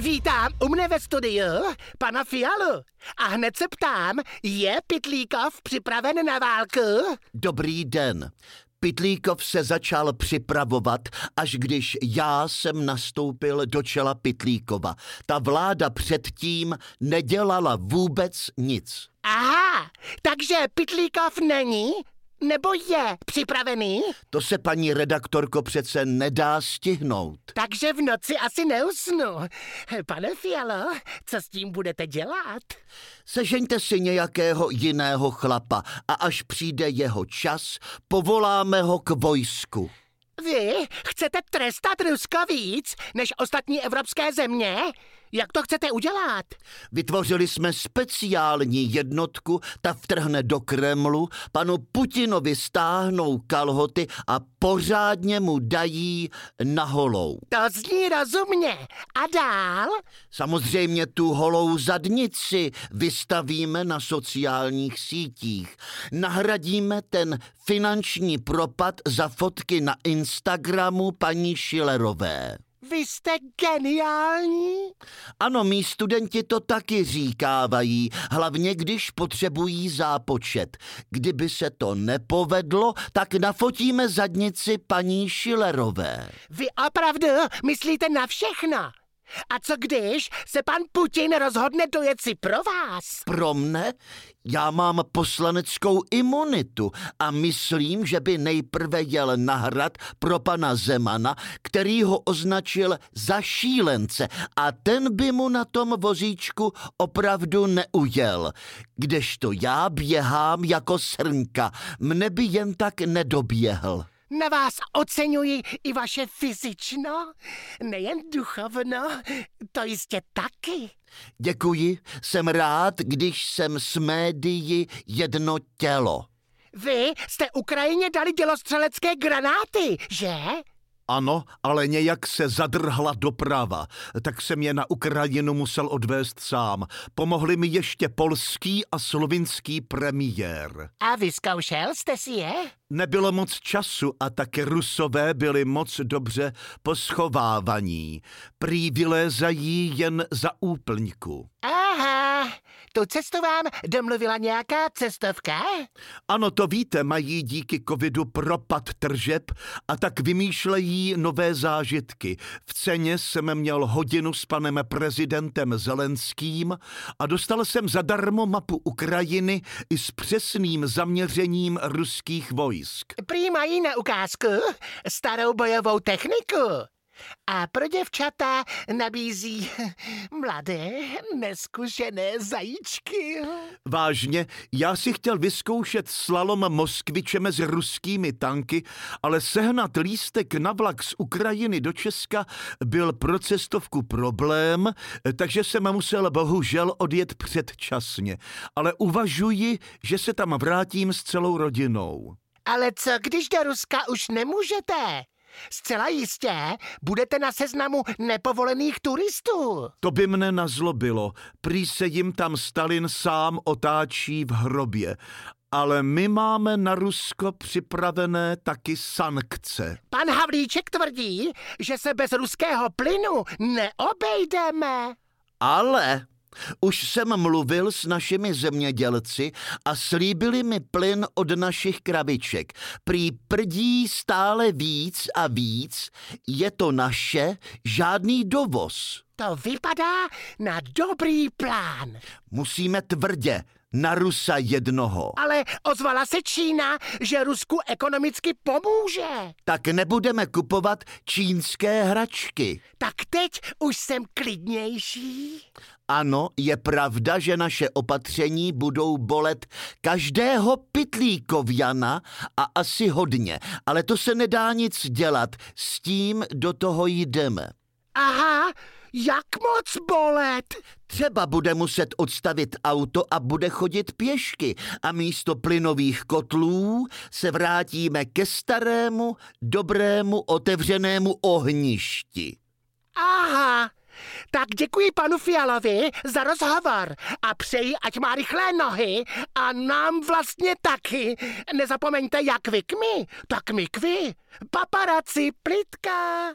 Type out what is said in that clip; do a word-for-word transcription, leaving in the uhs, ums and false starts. Vítám u mne ve studiu pana Fialu a hned se ptám, je Pitlíkov připraven na válku? Dobrý den. Pitlíkov se začal připravovat, až když já jsem nastoupil do čela Pitlíkova. Ta vláda předtím nedělala vůbec nic. Aha, takže Pitlíkov není? Nebo je připravený? To se, paní redaktorko, přece nedá stihnout. Takže v noci asi neusnu. Pane Fialo, co s tím budete dělat? Sežeňte si nějakého jiného chlapa a až přijde jeho čas, povoláme ho k vojsku. Vy chcete trestat Rusko víc než ostatní evropské země? Jak to chcete udělat? Vytvořili jsme speciální jednotku, ta vtrhne do Kremlu, panu Putinovi stáhnou kalhoty a pořádně mu dají na holou. To zní rozumně. A dál? Samozřejmě tu holou zadnici vystavíme na sociálních sítích. Nahradíme ten finanční propad za fotky na Instagramu paní Schillerové. Vy jste geniální? Ano, mí studenti to taky říkávají, hlavně když potřebují zápočet. Kdyby se to nepovedlo, tak nafotíme zadnici paní Schillerové. Vy opravdu myslíte na všechno? A co když se pan Putin rozhodne dojet si pro vás? Pro mne? Já mám poslaneckou imunitu a myslím, že by nejprve jel na hrad pro pana Zemana, který ho označil za šílence, a ten by mu na tom vozíčku opravdu neujel. Kdežto já běhám jako srnka, mne by jen tak nedoběhl. Na vás oceňuji i vaše fyzično, nejen duchovno, to jistě taky. Děkuji, jsem rád, když jsem s médií jedno tělo. Vy jste Ukrajině dali dělostřelecké granáty, že? Ano, ale nějak se zadrhla doprava, tak jsem je na Ukrajinu musel odvést sám. Pomohli mi ještě polský a slovinský premiér. A vyzkoušel jste si je? Nebylo moc času a taky Rusové byli moc dobře poschovávaní. Prý vylézají jen za úplňku. Aha, tu cestu vám domluvila nějaká cestovka? Ano, to víte, mají díky covidu propad tržeb a tak vymýšlejí nové zážitky. V ceně jsem měl hodinu s panem prezidentem Zelenským a dostal jsem zadarmo mapu Ukrajiny i s přesným zaměřením ruských vojsk. Prý mají na ukázku starou bojovou techniku a pro děvčata nabízí mladé, neskušené zajíčky. Vážně, já si chtěl vyzkoušet slalom Moskviče mezi ruskými tanky, ale sehnat lístek na vlak z Ukrajiny do Česka byl pro cestovku problém, takže jsem musel bohužel odjet předčasně. Ale uvažuji, že se tam vrátím s celou rodinou. Ale co, když do Ruska už nemůžete? Zcela jistě budete na seznamu nepovolených turistů. To by mne nazlobilo. Prý se jim tam Stalin sám otáčí v hrobě. Ale my máme na Rusko připravené taky sankce. Pan Havlíček tvrdí, že se bez ruského plynu neobejdeme. Ale... Už jsem mluvil s našimi zemědělci a slíbili mi plyn od našich krabiček. Prý prdí stále víc a víc, je to naše, žádný dovoz. To vypadá na dobrý plán. Musíme tvrdě, na Rusa jednoho. Ale ozvala se Čína, že Rusku ekonomicky pomůže. Tak nebudeme kupovat čínské hračky. Tak teď už jsem klidnější. Ano, je pravda, že naše opatření budou bolet každého Pitlíkovjana a asi hodně, ale to se nedá nic dělat, s tím do toho jdeme. Aha, jak moc bolet? Třeba bude muset odstavit auto a bude chodit pěšky a místo plynových kotlů se vrátíme ke starému, dobrému, otevřenému ohništi. Aha, tak děkuji panu Fialovi za rozhovor a přeji, ať má rychlé nohy a nám vlastně taky. Nezapomeňte, jak vy k mi, tak my k vy. Paparazzi, plitka.